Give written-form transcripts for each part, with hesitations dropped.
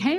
Hey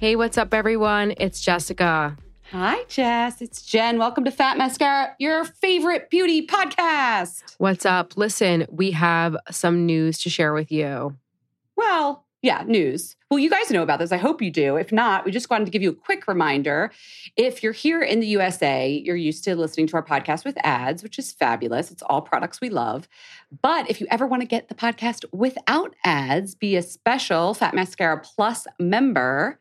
Hey, what's up, everyone? It's Jessica. Hi, Jess. It's Jen. Welcome to Fat Mascara, your favorite beauty podcast. What's up? Listen, we have some news to share with you. Well, yeah, news. Well, you guys know about this. I hope you do. If not, we just wanted to give you a quick reminder. If you're here in the USA, you're used to listening to our podcast with ads, which is fabulous. It's all products we love. But if you ever want to get the podcast without ads, be a special Fat Mascara Plus member,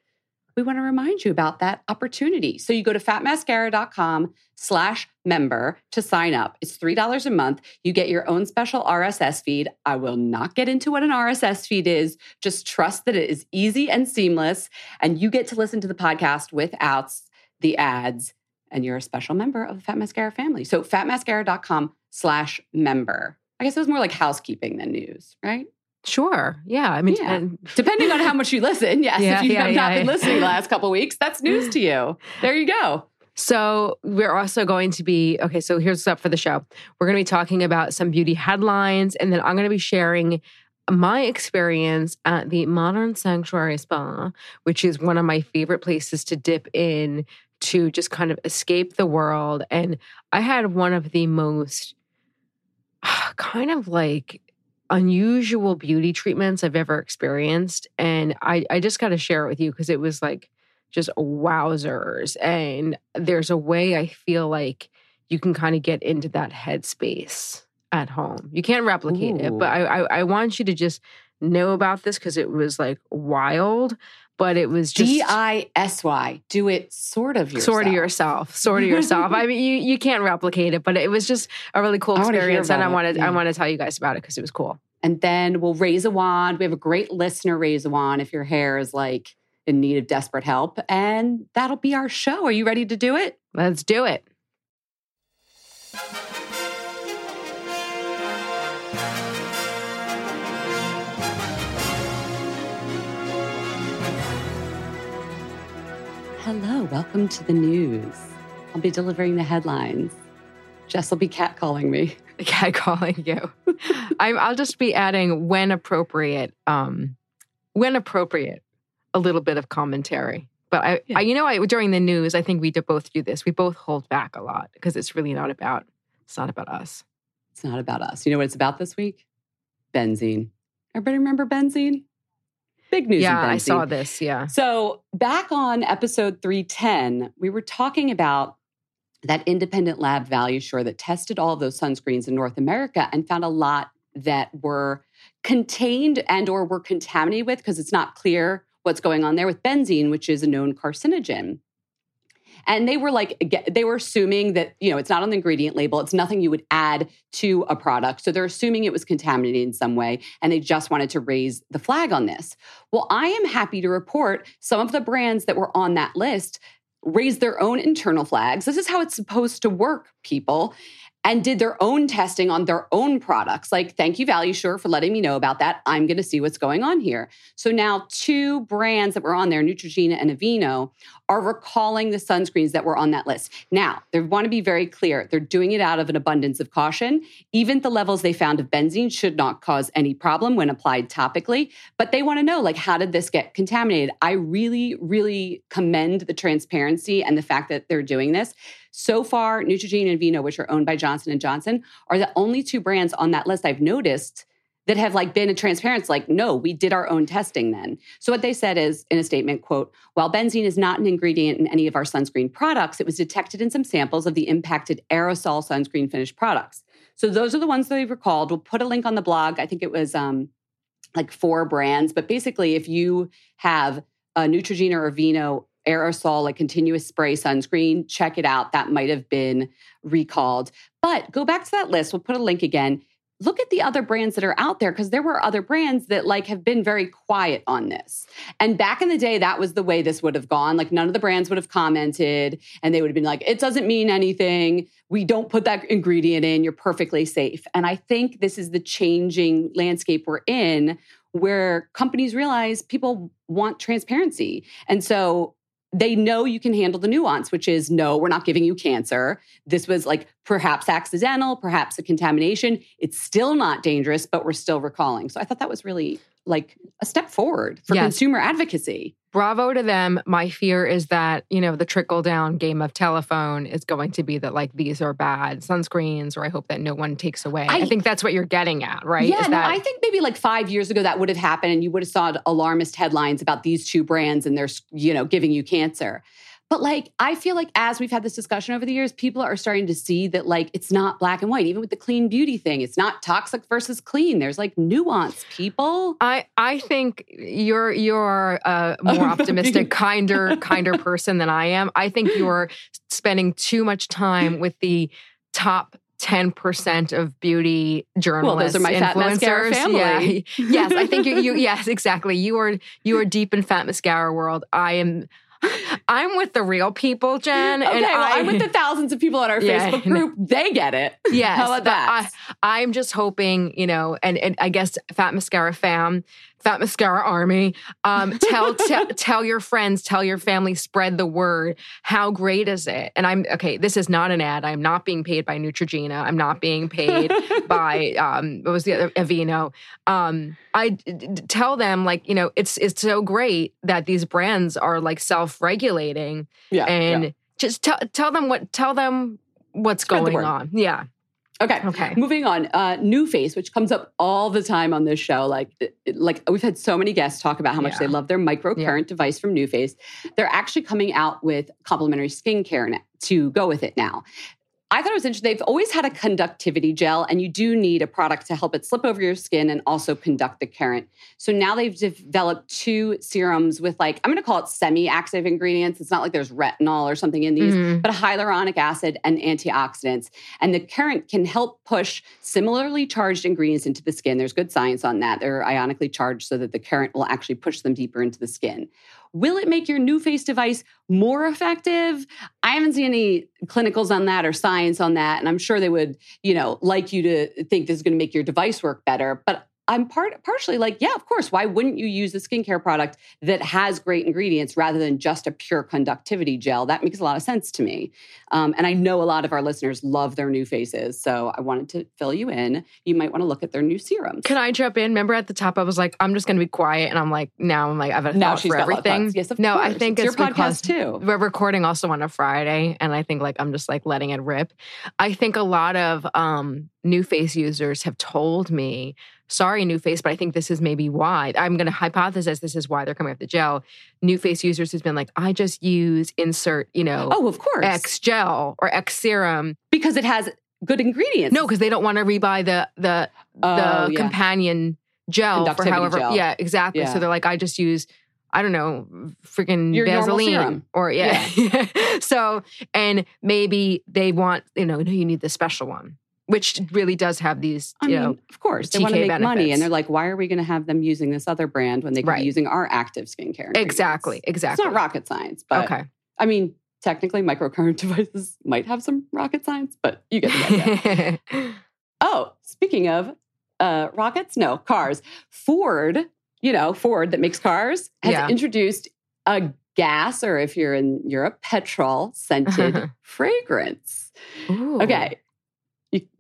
we want to remind you about that opportunity. So you go to fatmascara.com/member to sign up. It's $3 a month. You get your own special RSS feed. I will not get into what an RSS feed is. Just trust that it is easy and seamless. And you get to listen to the podcast without the ads. And you're a special member of the Fat Mascara family. So fatmascara.com/member. I guess it was more like housekeeping than news, right? Sure. Yeah. I mean, depending on how much you listen. Yes. Yeah, if you have not been listening the last couple of weeks, that's news to you. There you go. So we're also going to be, okay, so here's what's up for the show. We're going to be talking about some beauty headlines, and then I'm going to be sharing my experience at the Modern Sanctuary Spa, which is one of my favorite places to dip in to just kind of escape the world. And I had one of the most kind of like unusual beauty treatments I've ever experienced. And I just got to share it with you because it was like just wowzers. And there's a way I feel like you can kind of get into that headspace at home. You can't replicate it, but I want you to just know about this because it was like wild. but it was just DISY. Do it sort of yourself. Sort of yourself. I mean, you can't replicate it, but it was just a really cool experience, and I want to tell you guys about it because it was cool. And then we'll raise a wand. We have a great listener raise a wand if your hair is like in need of desperate help, and that'll be our show. Are you ready to do it? Let's do it. Hello, welcome to the news. I'll be delivering the headlines. Jess will be catcalling me. Catcalling you. I'll just be adding, when appropriate, a little bit of commentary. But during the news, I think we both do this. We both hold back a lot because it's really not about us. It's not about us. You know what it's about this week? Benzene. Everybody remember benzene? Big news. Yeah, I saw this. Yeah. So back on episode 310, we were talking about that independent lab ValueSure that tested all of those sunscreens in North America and found a lot that were contained and or were contaminated with, because it's not clear what's going on there with benzene, which is a known carcinogen. And they were assuming that, you know, it's not on the ingredient label. It's nothing you would add to a product. So they're assuming it was contaminated in some way, and they just wanted to raise the flag on this. Well, I am happy to report some of the brands that were on that list raised their own internal flags. This is how it's supposed to work, people. And did their own testing on their own products. Like, thank you, ValueSure, for letting me know about that. I'm going to see what's going on here. So now two brands that were on there, Neutrogena and Aveeno, are recalling the sunscreens that were on that list. Now, they want to be very clear. They're doing it out of an abundance of caution. Even the levels they found of benzene should not cause any problem when applied topically. But they want to know, like, how did this get contaminated? I really, really commend the transparency and the fact that they're doing this. So far, Neutrogena and Aveeno, which are owned by Johnson & Johnson, are the only two brands on that list I've noticed that have like been a transparency, like, no, we did our own testing then. So what they said is, in a statement, quote, while benzene is not an ingredient in any of our sunscreen products, it was detected in some samples of the impacted aerosol sunscreen finished products. So those are the ones that they've recalled. We'll put a link on the blog. I think it was like four brands. But basically, if you have a Neutrogena or Aveeno aerosol, like continuous spray sunscreen, check it out. That might have been recalled. But go back to that list. We'll put a link again. Look at the other brands that are out there, because there were other brands that like have been very quiet on this. And back in the day, that was the way this would have gone. Like, none of the brands would have commented, and they would have been like, it doesn't mean anything. We don't put that ingredient in. You're perfectly safe. And I think this is the changing landscape we're in, where companies realize people want transparency. And so they know you can handle the nuance, which is, no, we're not giving you cancer. This was like perhaps accidental, perhaps a contamination. It's still not dangerous, but we're still recalling. So I thought that was really like a step forward for consumer advocacy. Bravo to them. My fear is that, you know, the trickle down game of telephone is going to be that, like, these are bad sunscreens, or I hope that no one takes away. I think that's what you're getting at, right? Yeah, I think maybe like 5 years ago that would have happened, and you would have saw alarmist headlines about these two brands and they're, you know, giving you cancer. But like, I feel like as we've had this discussion over the years, people are starting to see that, like, it's not black and white. Even with the clean beauty thing, it's not toxic versus clean. There's like nuance, people. I think you're a more optimistic, kinder person than I am. I think you're spending too much time with the top 10% of beauty journalists, well, those are my influencers. Fat Mascara family. Yeah. Yes, I think you. Yes, exactly. You are deep in Fat Mascara world. I am. I'm with the real people, Jen. Okay, and I'm with the thousands of people on our Facebook group. They get it. Yes. How about that? I'm just hoping, you know, and I guess Fat Mascara fam, Fat Mascara Army, tell your friends, tell your family, spread the word. How great is it? And this is not an ad. I'm not being paid by Neutrogena. I'm not being paid by, what was the other, Aveeno. I tell them, like, you know, it's so great that these brands are like self-regulating just tell them what's going on. Yeah. Okay. Moving on. NuFace, which comes up all the time on this show. Like we've had so many guests talk about how much they love their microcurrent device from NuFace. They're actually coming out with complimentary skincare to go with it now. I thought it was interesting. They've always had a conductivity gel, and you do need a product to help it slip over your skin and also conduct the current. So now they've developed two serums with, like, I'm going to call it semi-active ingredients. It's not like there's retinol or something in these, but hyaluronic acid and antioxidants. And the current can help push similarly charged ingredients into the skin. There's good science on that. They're ionically charged so that the current will actually push them deeper into the skin. Will it make your NuFace device more effective? I haven't seen any clinicals on that or science on that. And I'm sure they would, you know, like you to think this is going to make your device work better. But I'm partially like, yeah, of course. Why wouldn't you use a skincare product that has great ingredients rather than just a pure conductivity gel? That makes a lot of sense to me. And I know a lot of our listeners love their NuFaces. So I wanted to fill you in. You might want to look at their new serums. Can I jump in? Remember at the top, I was like, I'm just going to be quiet. And now I've had a thought for everything. Yes, of course. No, I think it's your podcast too. We're recording also on a Friday. And I think I'm just letting it rip. I think a lot of NuFace users have told me, sorry, NuFace, but I think this is maybe why. I'm going to hypothesize this is why they're coming up the gel. NuFace users who's been like, I just use insert, of course, X gel or X serum. Because it has good ingredients. No, because they don't want to rebuy the companion gel for however. Gel. Yeah, exactly. Yeah. So they're like, I just use, I don't know, freaking Vaseline or yeah. So, and maybe they want, you need the special one. Which really does have these, of course, they want to make benefits. Money, and they're like, "Why are we going to have them using this other brand when they could be using our active skincare?" Exactly. It's not rocket science, but I mean, technically, microcurrent devices might have some rocket science, but you get the idea. Oh, speaking of rockets, no, cars. Ford that makes cars has introduced a gas, or if you're in Europe, petrol scented fragrance. Ooh. Okay.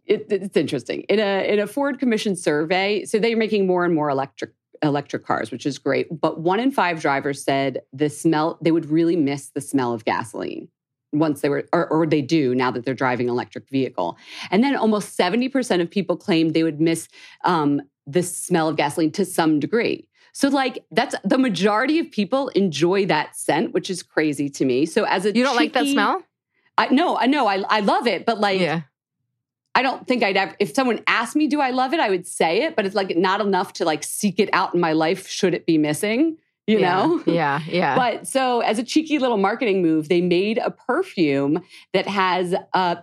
It's interesting. In a Ford Commission survey, so they're making more and more electric cars, which is great. But 1 in 5 drivers said they would really miss the smell of gasoline once they were, or they do now that they're driving an electric vehicle. And then almost 70% of people claimed they would miss the smell of gasoline to some degree. So that's the majority of people enjoy that scent, which is crazy to me. So you don't like that smell? No, I know. I love it, but I don't think I'd ever, if someone asked me, do I love it? I would say it, but it's not enough to seek it out in my life should it be missing, you know? Yeah, yeah. But so as a cheeky little marketing move, they made a perfume that has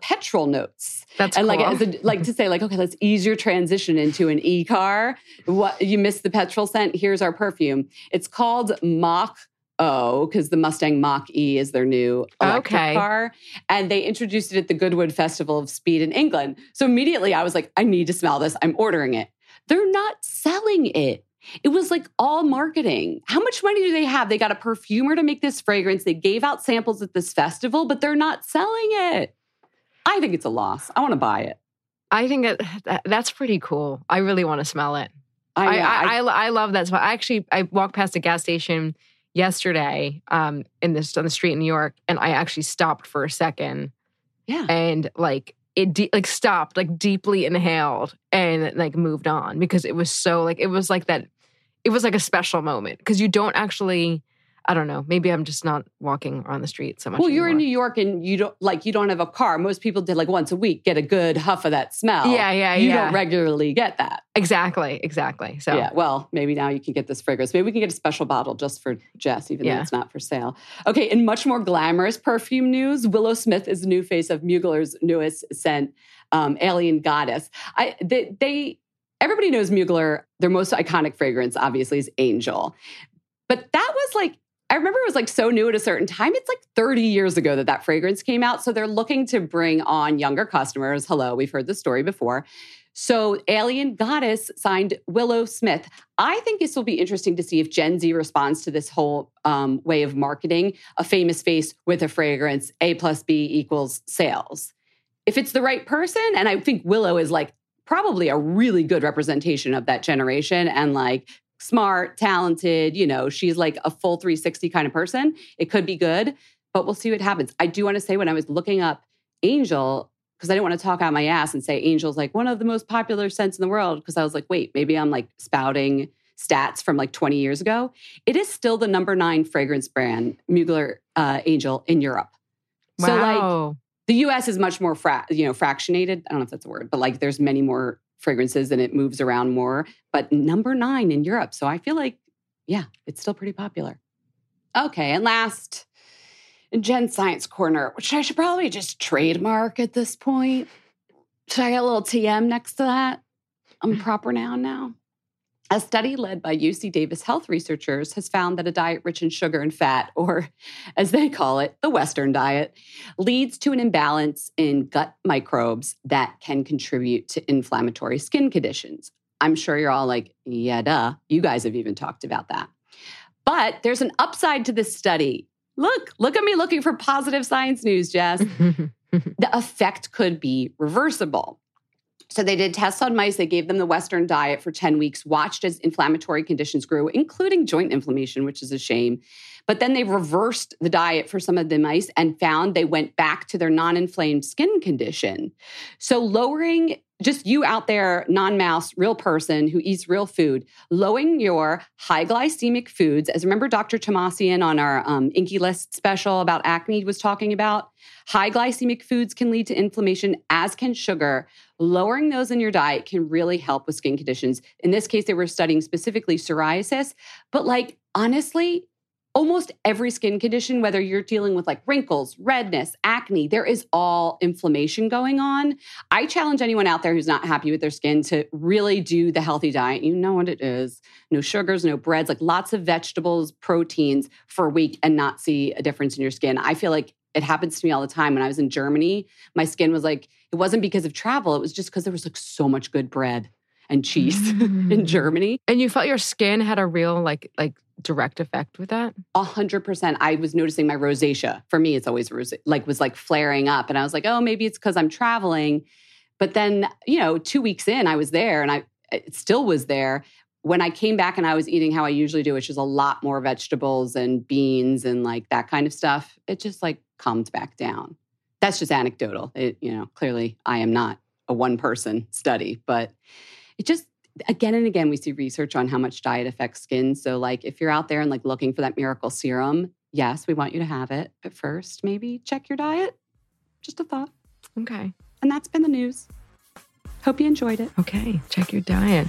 petrol notes. That's cool. Okay, let's ease your transition into an e-car. What, you missed the petrol scent? Here's our perfume. It's called Mach-O, because the Mustang Mach-E is their new electric car. And they introduced it at the Goodwood Festival of Speed in England. So immediately I was like, I need to smell this. I'm ordering it. They're not selling it. It was all marketing. How much money do they have? They got a perfumer to make this fragrance. They gave out samples at this festival, but they're not selling it. I think it's a loss. I want to buy it. I think that's pretty cool. I really want to smell it. I love that smell. I walked past a gas station yesterday on the street in New York, and I actually stopped for a second. Yeah. And stopped, deeply inhaled and moved on, because it was so it was a special moment, because you don't actually, I don't know, maybe I'm just not walking on the street so much. Well, you're in New York and you don't have a car. Most people did once a week get a good huff of that smell. Yeah. You don't regularly get that. Exactly. So yeah, well, maybe now you can get this fragrance. Maybe we can get a special bottle just for Jess, even though it's not for sale. Okay, in much more glamorous perfume news, Willow Smith is the new face of Mugler's newest scent, Alien Goddess. Everybody knows Mugler. Their most iconic fragrance, obviously, is Angel. But that was I remember it was so new at a certain time. It's 30 years ago that fragrance came out. So they're looking to bring on younger customers. Hello, we've heard this story before. So Alien Goddess signed Willow Smith. I think this will be interesting to see if Gen Z responds to this whole way of marketing a famous face with a fragrance, A+B = sales. If it's the right person, and I think Willow is probably a really good representation of that generation and smart, talented, she's a full 360 kind of person. It could be good, but we'll see what happens. I do want to say, when I was looking up Angel, because I didn't want to talk out my ass and say Angel's one of the most popular scents in the world, because I was wait, maybe I'm spouting stats from 20 years ago. It is still the number 9 fragrance brand, Mugler Angel, in Europe. Wow. So The U.S. is much more fractionated. I don't know if that's a word, but like there's many more fragrances and it moves around more. But number 9 in Europe. So I feel like, yeah, it's still pretty popular. Okay, and last, Gen Science Corner, which I should probably just trademark at this point. Should I get a little TM next to that? I'm a proper noun now. A study led by UC Davis health researchers has found that a diet rich in sugar and fat, or as they call it, the Western diet, leads to an imbalance in gut microbes that can contribute to inflammatory skin conditions. I'm sure you're all like, yeah, duh. You guys have even talked about that. But there's an upside to this study. Look at me looking for positive science news, Jess. The effect could be reversible. So they did tests on mice. They gave them the Western diet for 10 weeks, watched as inflammatory conditions grew, including joint inflammation, which is a shame. But then they reversed the diet for some of the mice and found they went back to their non-inflamed skin condition. So lowering, just you out there, non-mouse, real person who eats real food, lowering your high glycemic foods. As remember Dr. Tomasian on our Inky List special about acne was talking about, high glycemic foods can lead to inflammation, as can sugar. Lowering those in your diet can really help with skin conditions. In this case, they were studying specifically psoriasis, but like, honestly, almost every skin condition, whether you're dealing with like wrinkles, redness, acne, there is all inflammation going on. I challenge anyone out there who's not happy with their skin to really do the healthy diet. You know what it is. No sugars, no breads, like lots of vegetables, proteins for a week and not see a difference in your skin. I feel like it happens to me all the time. When I was in Germany, my skin was like, it wasn't because of travel. It was just because there was like so much good bread and cheese in Germany. And you felt your skin had a real like direct effect with that? 100%. I was noticing my rosacea. For me, it's always was flaring up. And I was like, oh, maybe it's because I'm traveling. But then, 2 weeks in, I was there and it still was there. When I came back and I was eating how I usually do, which is a lot more vegetables and beans and like that kind of stuff, it just like calmed back down. That's just anecdotal. Clearly I am not a one-person study, but it just, again and again, we see research on how much diet affects skin. So like if you're out there and like looking for that miracle serum, yes, we want you to have it. But first, maybe check your diet. Just a thought. Okay. And that's been the news. Hope you enjoyed it. Okay. Check your diet.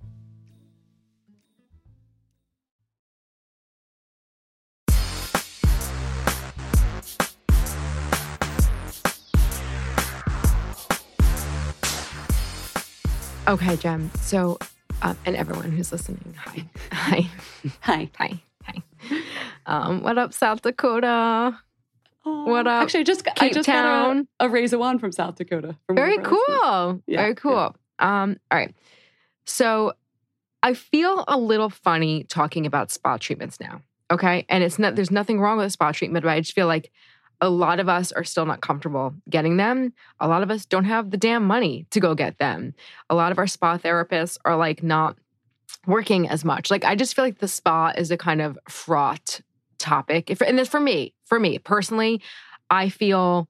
Okay, Jem. So, and everyone who's listening, hi. Hi. Hi. Hi. Hi. What up, South Dakota? Oh, what up? Actually, I just got a razor wand from South Dakota. Very cool. Yeah, very cool. Very cool. All right. So, I feel a little funny talking about spa treatments now, okay? And it's not. There's nothing wrong with a spa treatment, but I just feel like a lot of us are still not comfortable getting them. A lot of us don't have the damn money to go get them. A lot of our spa therapists are like not working as much. Like I just feel like the spa is a kind of fraught topic. And that's for me personally, I feel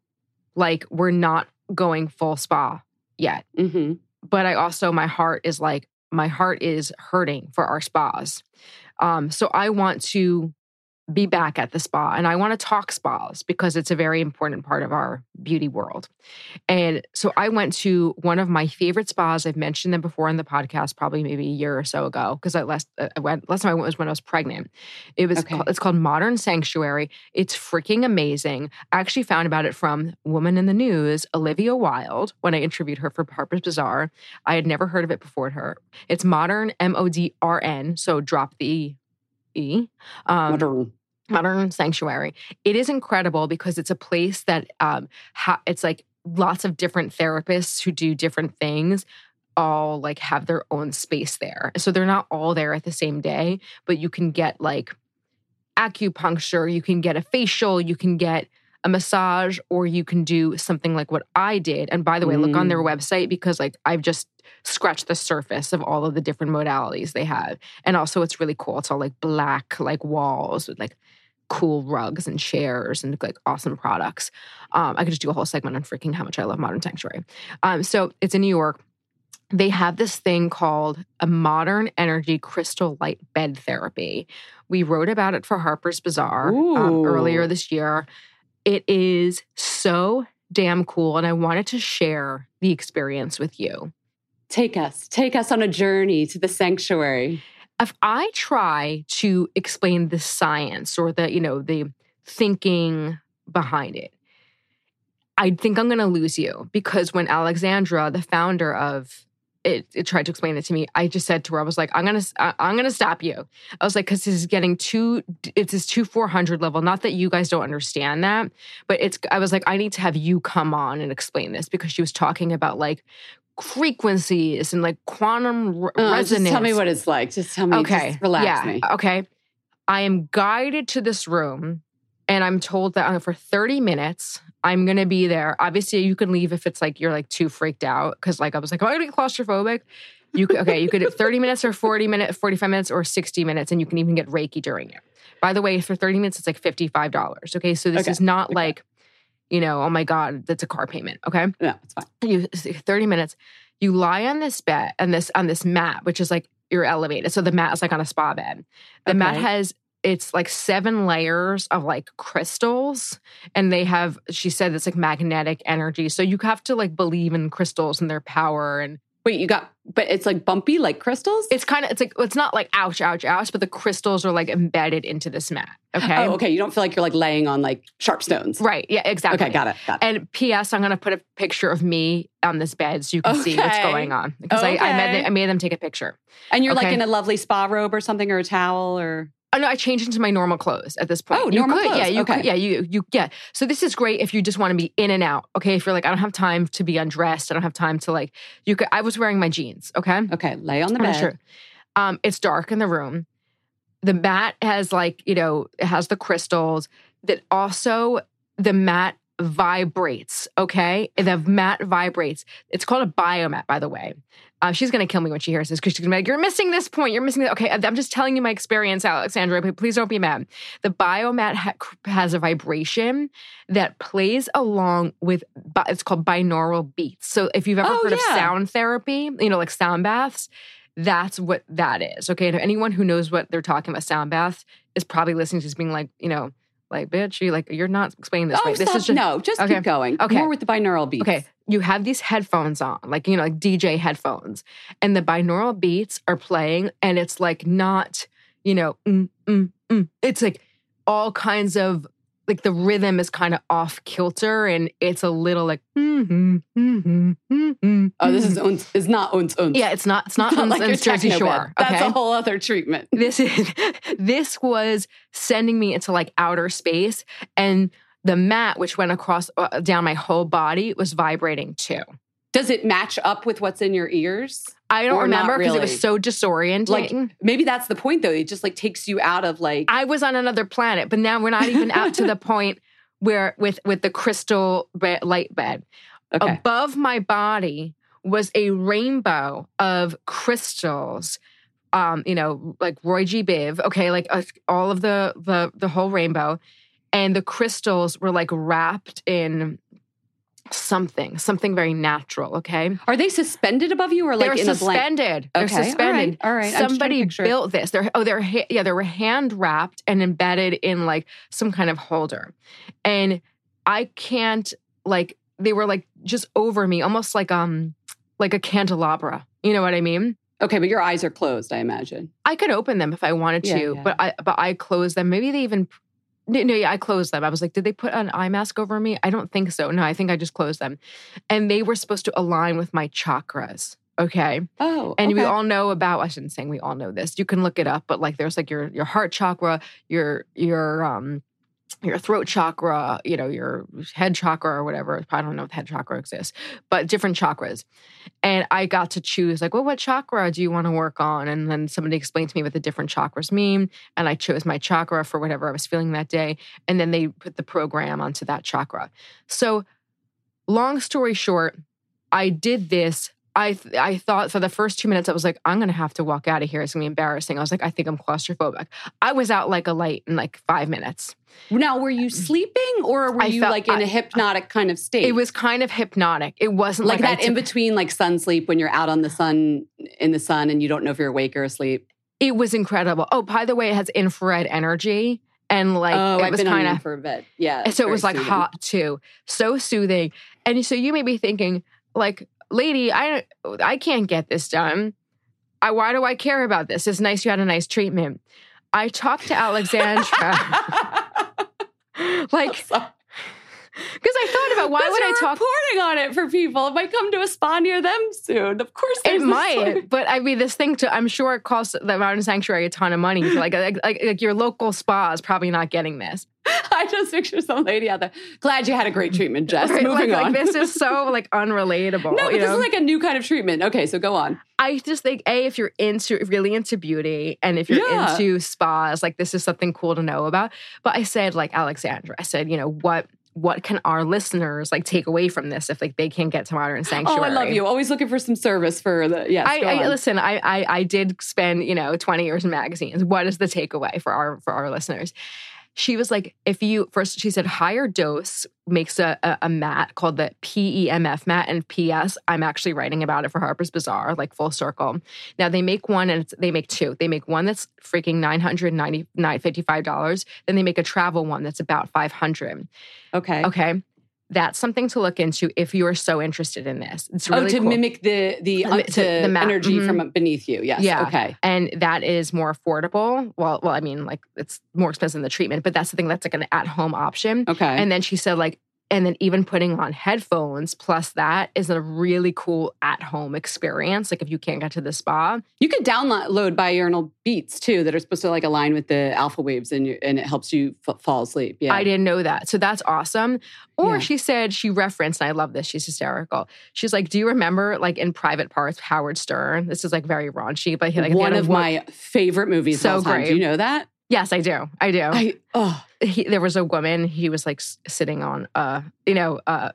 like we're not going full spa yet. Mm-hmm. But I also, my heart is hurting for our spas. So I want to be back at the spa. And I want to talk spas because it's a very important part of our beauty world. And so I went to one of my favorite spas. I've mentioned them before on the podcast, probably maybe a year or so ago, because last time I went was when I was pregnant. It's called Modern Sanctuary. It's freaking amazing. I actually found about it from Woman in the News, Olivia Wilde, when I interviewed her for Harper's Bazaar. I had never heard of it before her. It's Modern, MODRN, so drop the E. Modern Sanctuary. It is incredible because it's a place that it's like lots of different therapists who do different things all like have their own space there. So they're not all there at the same day, but you can get like acupuncture, you can get a facial, you can get a massage, or you can do something like what I did. And by the way, look on their website because like I've just scratched the surface of all of the different modalities they have. And also it's really cool. It's all like black like walls with like cool rugs and chairs and like awesome products. I could just do a whole segment on freaking how much I love Modern Sanctuary. So it's in New York. they have this thing called a Modern Energy Crystal Light Bed Therapy. We wrote about it for Harper's Bazaar earlier this year. It is so damn cool, and I wanted to share the experience with you. Take us on a journey to the sanctuary. If I try to explain the science or the thinking behind it, I think I'm going to lose you, because when Alexandra, the founder of it tried to explain it to me, I just said to her, I was like, I'm going to stop you. I was like, because this is getting too, it's this 400 level. Not that you guys don't understand that, but I was like, I need to have you come on and explain this, because she was talking about like frequencies and like quantum resonance. Just tell me what it's like. Just tell me. Okay. Just relax me. Okay. I am guided to this room, and I'm told that for 30 minutes, I'm going to be there. Obviously, you can leave if it's like you're like too freaked out, because like I was like, am I going to be claustrophobic? You could have 30 minutes or 40 minutes, 45 minutes or 60 minutes, and you can even get Reiki during it. By the way, for 30 minutes, it's like $55. Okay. So this is not like, oh my God, that's a car payment. Okay. No, it's fine. 30 minutes. You lie on this bed and on this mat, which is like you're elevated. So the mat is like on a spa bed. The mat has, it's like 7 layers of like crystals, and they have, she said, it's like magnetic energy. So you have to like believe in crystals and their power. And wait, but it's like bumpy, like crystals? It's not like ouch, ouch, ouch, but the crystals are like embedded into this mat. Okay. Oh, okay. You don't feel like you're like laying on like sharp stones. Right. Yeah, exactly. Okay. Got it. And P.S. I'm going to put a picture of me on this bed so you can see what's going on. Because I made them take a picture. And you're like in a lovely spa robe or something, or a towel or... Oh, no, I changed into my normal clothes at this point. Oh, normal clothes. Yeah, you could. So this is great if you just want to be in and out, okay? If you're like, I don't have time to be undressed. I don't have time to like, you could. I was wearing my jeans, okay? Okay, lay on the bed. Sure. It's dark in the room. The mat has like, it has the crystals. That also, the mat vibrates, okay? The mat vibrates. It's called a biomat, by the way. She's going to kill me when she hears this, because she's going to be like, you're missing this point. You're missing that. Okay, I'm just telling you my experience, Alexandra. Please don't be mad. The biomat has a vibration that plays along with, it's called binaural beats. So if you've ever heard of sound therapy, like sound baths, that's what that is. Okay, and anyone who knows what they're talking about, sound baths, is probably listening to this being like, like, bitch, you're not explaining this right. This is just, just keep going. Okay. More with the binaural beats. Okay. You have these headphones on, like DJ headphones, and the binaural beats are playing, and it's like not, it's like all kinds of, like the rhythm is kind of off kilter, and it's a little like, this is uns, it's not uns, uns. Yeah, it's not uns, like uns, Jersey Shore. That's a whole other treatment. This was sending me into like outer space, and the mat, which went across down my whole body, was vibrating too. Does it match up with what's in your ears? I don't remember, because it was so disorienting. Like, maybe that's the point, though. It just like takes you out of like... I was on another planet, but now we're not even out to the point where with the crystal light bed. Okay. Above my body was a rainbow of crystals, like Roy G. Biv, okay, like all of the whole rainbow. And the crystals were like wrapped in... something very natural, okay? Are they suspended above you, or like in a blanket? They're suspended. All right. Somebody built this. They were hand-wrapped and embedded in like some kind of holder. And I can't, like, they were like just over me, almost like a candelabra. You know what I mean? Okay, but your eyes are closed, I imagine. I could open them if I wanted to, but I closed them. Maybe they even... I closed them. I was like, did they put an eye mask over me? I don't think so. No, I think I just closed them. And they were supposed to align with my chakras, okay? Oh, and we all know about, I shouldn't say we all know this. You can look it up, but like there's like your heart chakra, your throat chakra, your head chakra or whatever. I don't know if the head chakra exists, but different chakras. And I got to choose like, well, what chakra do you want to work on? And then somebody explained to me what the different chakras mean. And I chose my chakra for whatever I was feeling that day. And then they put the program onto that chakra. So long story short, I did this I thought for the first 2 minutes, I was like, I'm going to have to walk out of here. It's going to be embarrassing. I was like, I think I'm claustrophobic. I was out like a light in like 5 minutes. Now, were you sleeping or were you like in a hypnotic kind of state? It was kind of hypnotic. It wasn't like that in between like sun sleep when you're out on the sun, in the sun and you don't know if you're awake or asleep. It was incredible. Oh, by the way, it has infrared energy. And like, it was kind of for a bit. Yeah. So it was like hot too. So soothing. And so you may be thinking like, lady, I can't get this done. Why do I care about this? It's nice you had a nice treatment. I talked to Alexandra. Like, because I thought about why would I talk reporting on it for people? It might come to a spa near them soon. Of course, it might. But I mean, this thing too. I'm sure it costs the Mountain Sanctuary a ton of money. So like your local spa is probably not getting this. I just picture some lady out there. Glad you had a great treatment, Jess. Right, Moving on. This is so like unrelatable. No, but this is like a new kind of treatment. Okay, so go on. I just think, if you're really into beauty and if you're into spas, like this is something cool to know about. But I said, like Alexandra, I said, you know, what can our listeners like take away from this if like they can't get to Modern Sanctuary? Oh, I love you. Always looking for some service for the Listen, I did spend, 20 years in magazines. What is the takeaway for our listeners? She was like, she said, Higher Dose makes a mat called the PEMF mat. And P.S., I'm actually writing about it for Harper's Bazaar, like full circle. Now, they make one and they make two. They make one that's freaking $955. Then they make a travel one that's about $500. Okay. That's something to look into if you are so interested in this. It's really cool. Mimic the energy from beneath you. Yes. Yeah. Okay. And that is more affordable. Well, I mean, like it's more expensive than the treatment, but that's the thing that's like an at-home option. Okay. And then she said and then even putting on headphones plus that is a really cool at-home experience. Like if you can't get to the spa. You can download biurnal beats too that are supposed to like align with the alpha waves and it helps you fall asleep. Yeah, I didn't know that. So that's awesome. Or she said, she referenced, and I love this, she's hysterical. She's like, do you remember like in Private Parts, Howard Stern? This is like very raunchy, but one of my favorite movies of all time. Do you know that? Yes, I do. There was a woman. He was like sitting on, a speaker. Oh,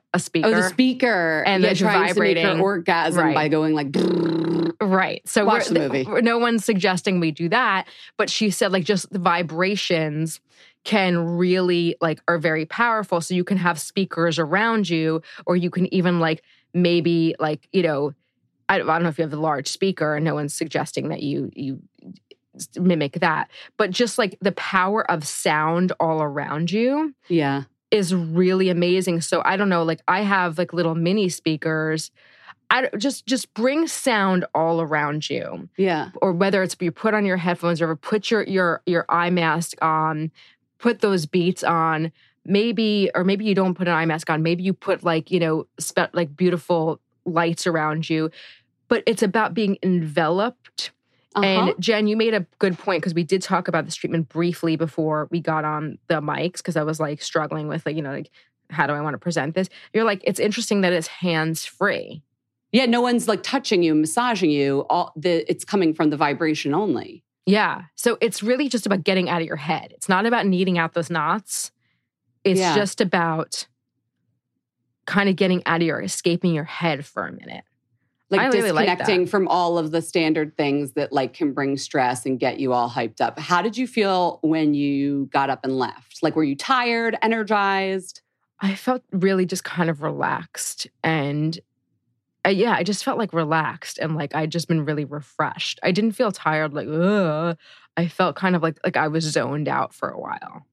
the speaker, and they're trying to make her orgasm by going like. Brrr. Right. So watch the movie. No one's suggesting we do that, but she said like just the vibrations can really like are very powerful. So you can have speakers around you, or you can even like maybe like I don't know if you have the large speaker, and no one's suggesting that you mimic that, but just like the power of sound all around you is really amazing. So I don't know, like I have like little mini speakers. I just bring sound all around you. Yeah. Or whether it's you put on your headphones or put your eye mask on, put those beats on, maybe you don't put an eye mask on, maybe you put like, like beautiful lights around you, but it's about being enveloped. And Jen, you made a good point because we did talk about this treatment briefly before we got on the mics because I was like struggling with like how do I want to present this? You're like, it's interesting that it's hands-free. Yeah, no one's like touching you, massaging you. It's coming from the vibration only. Yeah. So it's really just about getting out of your head. It's not about kneading out those knots. It's just about kind of getting out of escaping your head for a minute. Like really disconnecting from all of the standard things that like can bring stress and get you all hyped up. How did you feel when you got up and left? Like, were you tired, energized? I felt really just kind of relaxed. And I just felt like relaxed and like I'd just been really refreshed. I didn't feel tired, like, ugh. I felt kind of like I was zoned out for a while.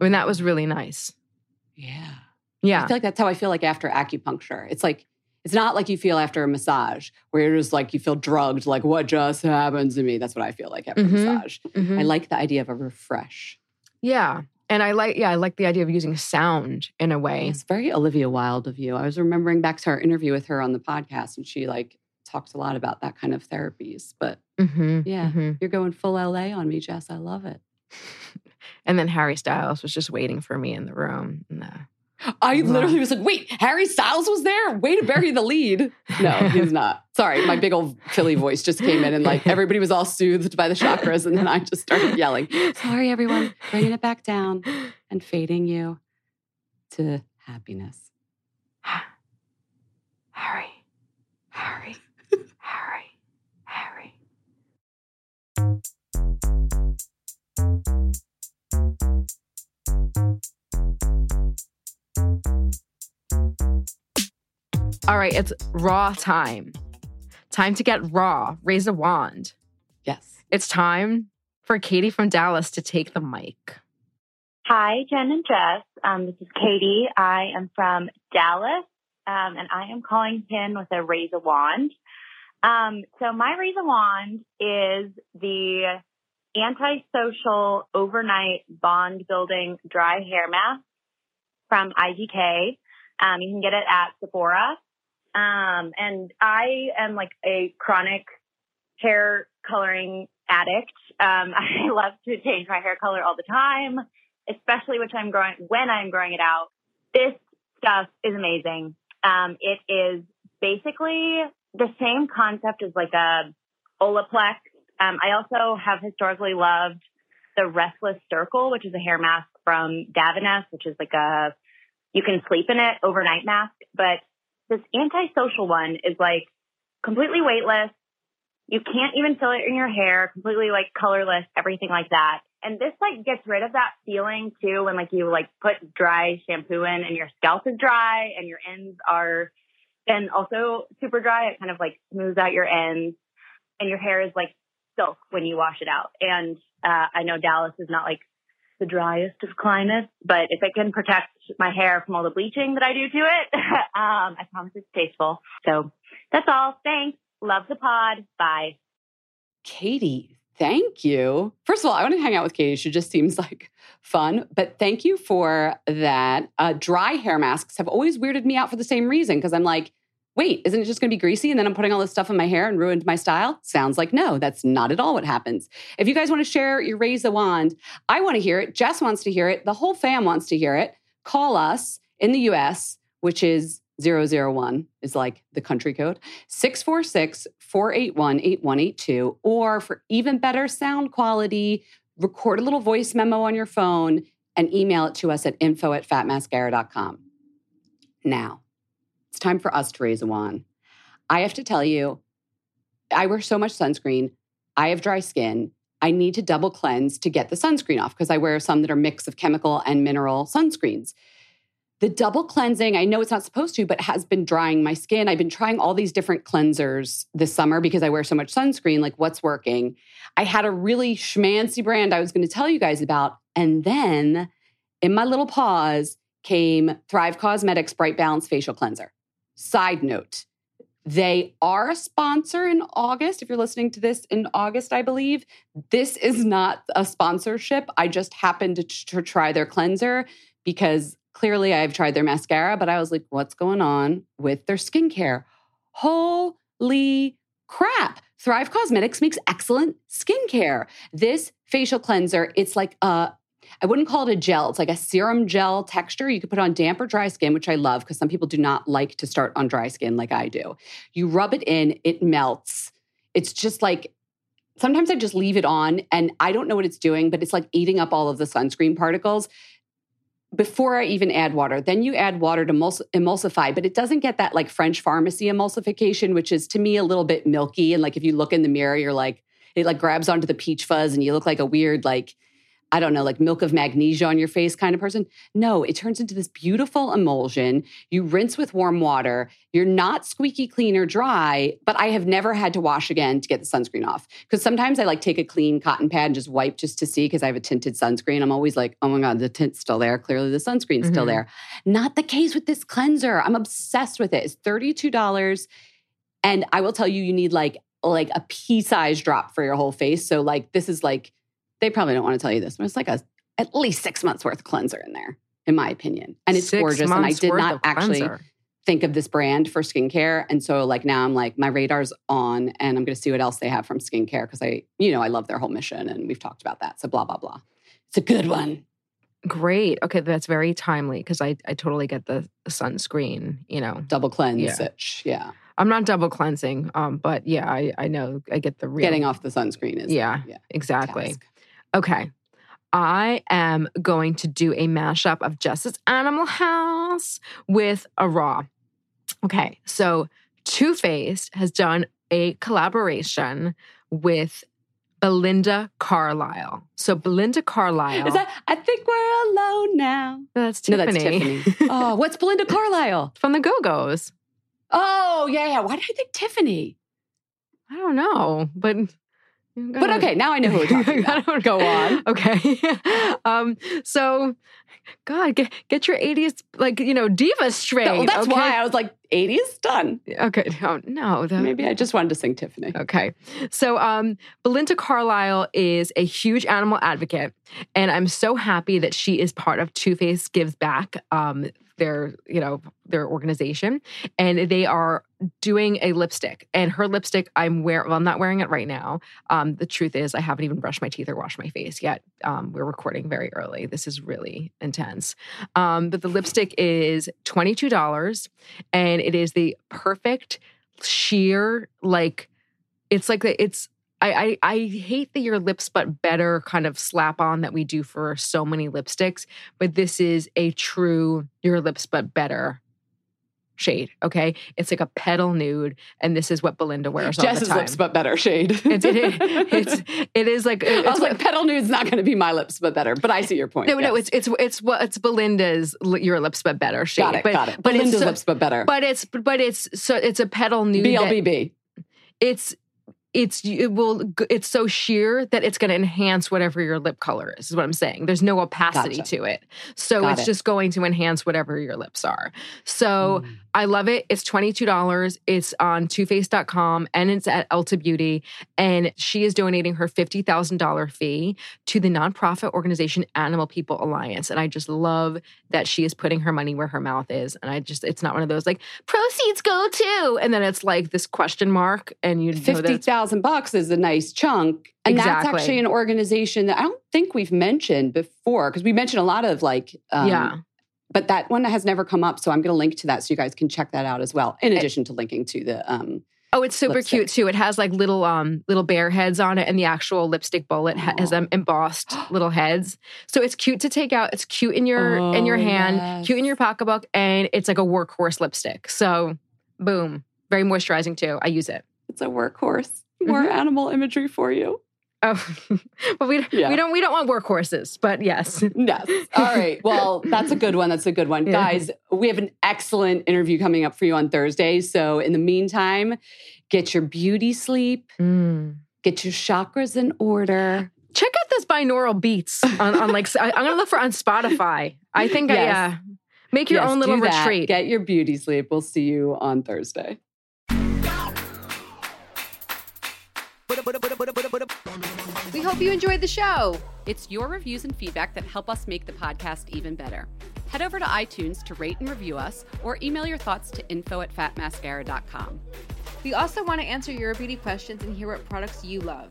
I mean, that was really nice. Yeah. Yeah. I feel like that's how I feel like after acupuncture. It's like, it's not like you feel after a massage where you're just like, you feel drugged, like what just happened to me? That's what I feel like after a massage. Mm-hmm. I like the idea of a refresh. Yeah. And I like the idea of using sound in a way. It's very Olivia Wilde of you. I was remembering back to our interview with her on the podcast and she like talked a lot about that kind of therapies. But you're going full LA on me, Jess. I love it. And then Harry Styles was just waiting for me in the room. No. I literally was like, wait, Harry Styles was there? Way to bury the lead. No, he's not. Sorry, my big old Philly voice just came in and like everybody was all soothed by the chakras and then I just started yelling. Sorry, everyone, bringing it back down and fading you to happiness. Harry. All right, it's raw time. Time to get raw. Raise a wand. Yes. It's time for Katie from Dallas to take the mic. Hi, Jen and Jess. This is Katie. I am from Dallas, and I am calling in with a raise a wand. So my raise a wand is the antisocial overnight bond building dry hair mask from IGK. You can get it at Sephora. And I am like a chronic hair coloring addict. I love to change my hair color all the time, especially when I'm growing it out. This stuff is amazing. It is basically the same concept as like a Olaplex. I also have historically loved the Restless Circle, which is a hair mask from Davines, which is like a, you can sleep in it overnight mask. But this antisocial one is like completely weightless. You can't even feel it in your hair, completely like colorless, everything like that. And this like gets rid of that feeling too when like you like put dry shampoo in and your scalp is dry and your ends are then also super dry. It kind of like smooths out your ends and your hair is like silk when you wash it out. And I know Dallas is not like the driest of climates, but if it can protect my hair from all the bleaching that I do to it, I promise it's tasteful. So that's all. Thanks. Love the pod. Bye. Katie, thank you. First of all, I want to hang out with Katie. She just seems like fun. But thank you for that. Dry hair masks have always weirded me out for the same reason, because I'm like, wait, isn't it just going to be greasy? And then I'm putting all this stuff in my hair and ruined my style? Sounds like no, that's not at all what happens. If you guys want to share your raise the wand, I want to hear it. Jess wants to hear it. The whole fam wants to hear it. Call us in the US, which is 001 is like the country code, 646-481-8182. Or for even better sound quality, record a little voice memo on your phone and email it to us at info@fatmascara.com. Now, it's time for us to raise a wand. I have to tell you, I wear so much sunscreen. I have dry skin. I need to double cleanse to get the sunscreen off because I wear some that are mix of chemical and mineral sunscreens. The double cleansing, I know it's not supposed to, but has been drying my skin. I've been trying all these different cleansers this summer because I wear so much sunscreen, like what's working. I had a really schmancy brand I was going to tell you guys about. And then in my little pause came Thrive Cosmetics Bright Balance Facial Cleanser. Side note, they are a sponsor in August. If you're listening to this in August, I believe. This is not a sponsorship. I just happened to try their cleanser because clearly I've tried their mascara, but I was like, what's going on with their skincare? Holy crap. Thrive Cosmetics makes excellent skincare. This facial cleanser, it's like I wouldn't call it a gel. It's like a serum gel texture. You could put on damp or dry skin, which I love because some people do not like to start on dry skin like I do. You rub it in, it melts. It's just like, sometimes I just leave it on and I don't know what it's doing, but it's like eating up all of the sunscreen particles before I even add water. Then you add water to emulsify, but it doesn't get that like French pharmacy emulsification, which is to me a little bit milky. And like, if you look in the mirror, you're like, it like grabs onto the peach fuzz and you look like a weird, like, I don't know, like milk of magnesia on your face kind of person. No, it turns into this beautiful emulsion. You rinse with warm water. You're not squeaky clean or dry, but I have never had to wash again to get the sunscreen off. Because sometimes I like take a clean cotton pad and just wipe just to see because I have a tinted sunscreen. I'm always like, oh my God, the tint's still there. Clearly the sunscreen's still there. Not the case with this cleanser. I'm obsessed with it. It's $32. And I will tell you, you need like a pea-size drop for your whole face. So like this is like, they probably don't want to tell you this, but it's like at least 6 months worth of cleanser in there, in my opinion. And it's gorgeous. And I did not actually think of this brand for skincare. And so like now I'm like, my radar's on and I'm going to see what else they have from skincare because I love their whole mission and we've talked about that. So blah, blah, blah. It's a good one. Great. Okay. That's very timely because I totally get the sunscreen, Double cleanse. Yeah. I'm not double cleansing, but yeah, I know I get the real. Getting off the sunscreen is. Yeah exactly. Task. Okay, I am going to do a mashup of Jess's Animal House with a raw. Okay, so NuFace has done a collaboration with Belinda Carlisle. So Belinda Carlisle. Is that, I think we're alone now. No, that's Tiffany. Oh, what's Belinda Carlisle? From the Go-Go's. Oh, yeah. Why did I think Tiffany? I don't know, but... But okay, now I know who we're talking about. Go on. Okay. So, God, get your 80s, like, you know, diva straight. No, that's okay? Why I was like, 80s? Done. Okay. Oh, no. Maybe I just wanted to sing Tiffany. Okay. So, Belinda Carlisle is a huge animal advocate, and I'm so happy that she is part of NuFace Gives Back, their organization, and they are doing a lipstick. And her lipstick, I'm not wearing it right now. The truth is I haven't even brushed my teeth or washed my face yet. We're recording very early. This is really intense. But the lipstick is $22, and it is the perfect sheer, like, it's like the, it's, I hate the Your Lips But Better kind of slap on that we do for so many lipsticks, but this is a true Your Lips But Better shade, okay? It's like a petal nude, and this is what Belinda wears all the time. Jess's Lips But Better shade. It is like petal nude's not going to be my Lips But Better, but I see your point. No, it's Belinda's Your Lips But Better shade. Got it. But Belinda's Lips But Better. But it's a petal nude. BLBB. It's so sheer that it's going to enhance whatever your lip color is what I'm saying. There's no opacity to it. So it's just going to enhance whatever your lips are. So I love it. It's $22. It's on NuFace.com, and it's at Ulta Beauty. And she is donating her $50,000 fee to the nonprofit organization Animal People Alliance. And I just love that she is putting her money where her mouth is. And it's not one of those like, proceeds go to, and then it's like this question mark, and you know $50,000 is a nice chunk. And That's actually an organization that I don't think we've mentioned before, because we mentioned a lot of but that one has never come up. So I'm going to link to that so you guys can check that out as well, in addition to linking to the it's super lipstick. Cute too. It has like little bear heads on it, and the actual lipstick bullet has embossed little heads. So it's cute to take out. It's cute in your hand, cute in your pocketbook, and it's like a workhorse lipstick. So boom. Very moisturizing too. I use it. It's a workhorse. More animal imagery for you. Oh, but we don't want workhorses, but yes. Yes. All right. Well, that's a good one. Yeah. Guys, we have an excellent interview coming up for you on Thursday. So in the meantime, get your beauty sleep, get your chakras in order. Check out this binaural beats I'm going to look on Spotify. I think make your own little retreat. Get your beauty sleep. We'll see you on Thursday. We hope you enjoyed the show. It's your reviews and feedback that help us make the podcast even better. Head over to iTunes to rate and review us, or email your thoughts to info@fatmascara.com. We also want to answer your beauty questions and hear what products you love.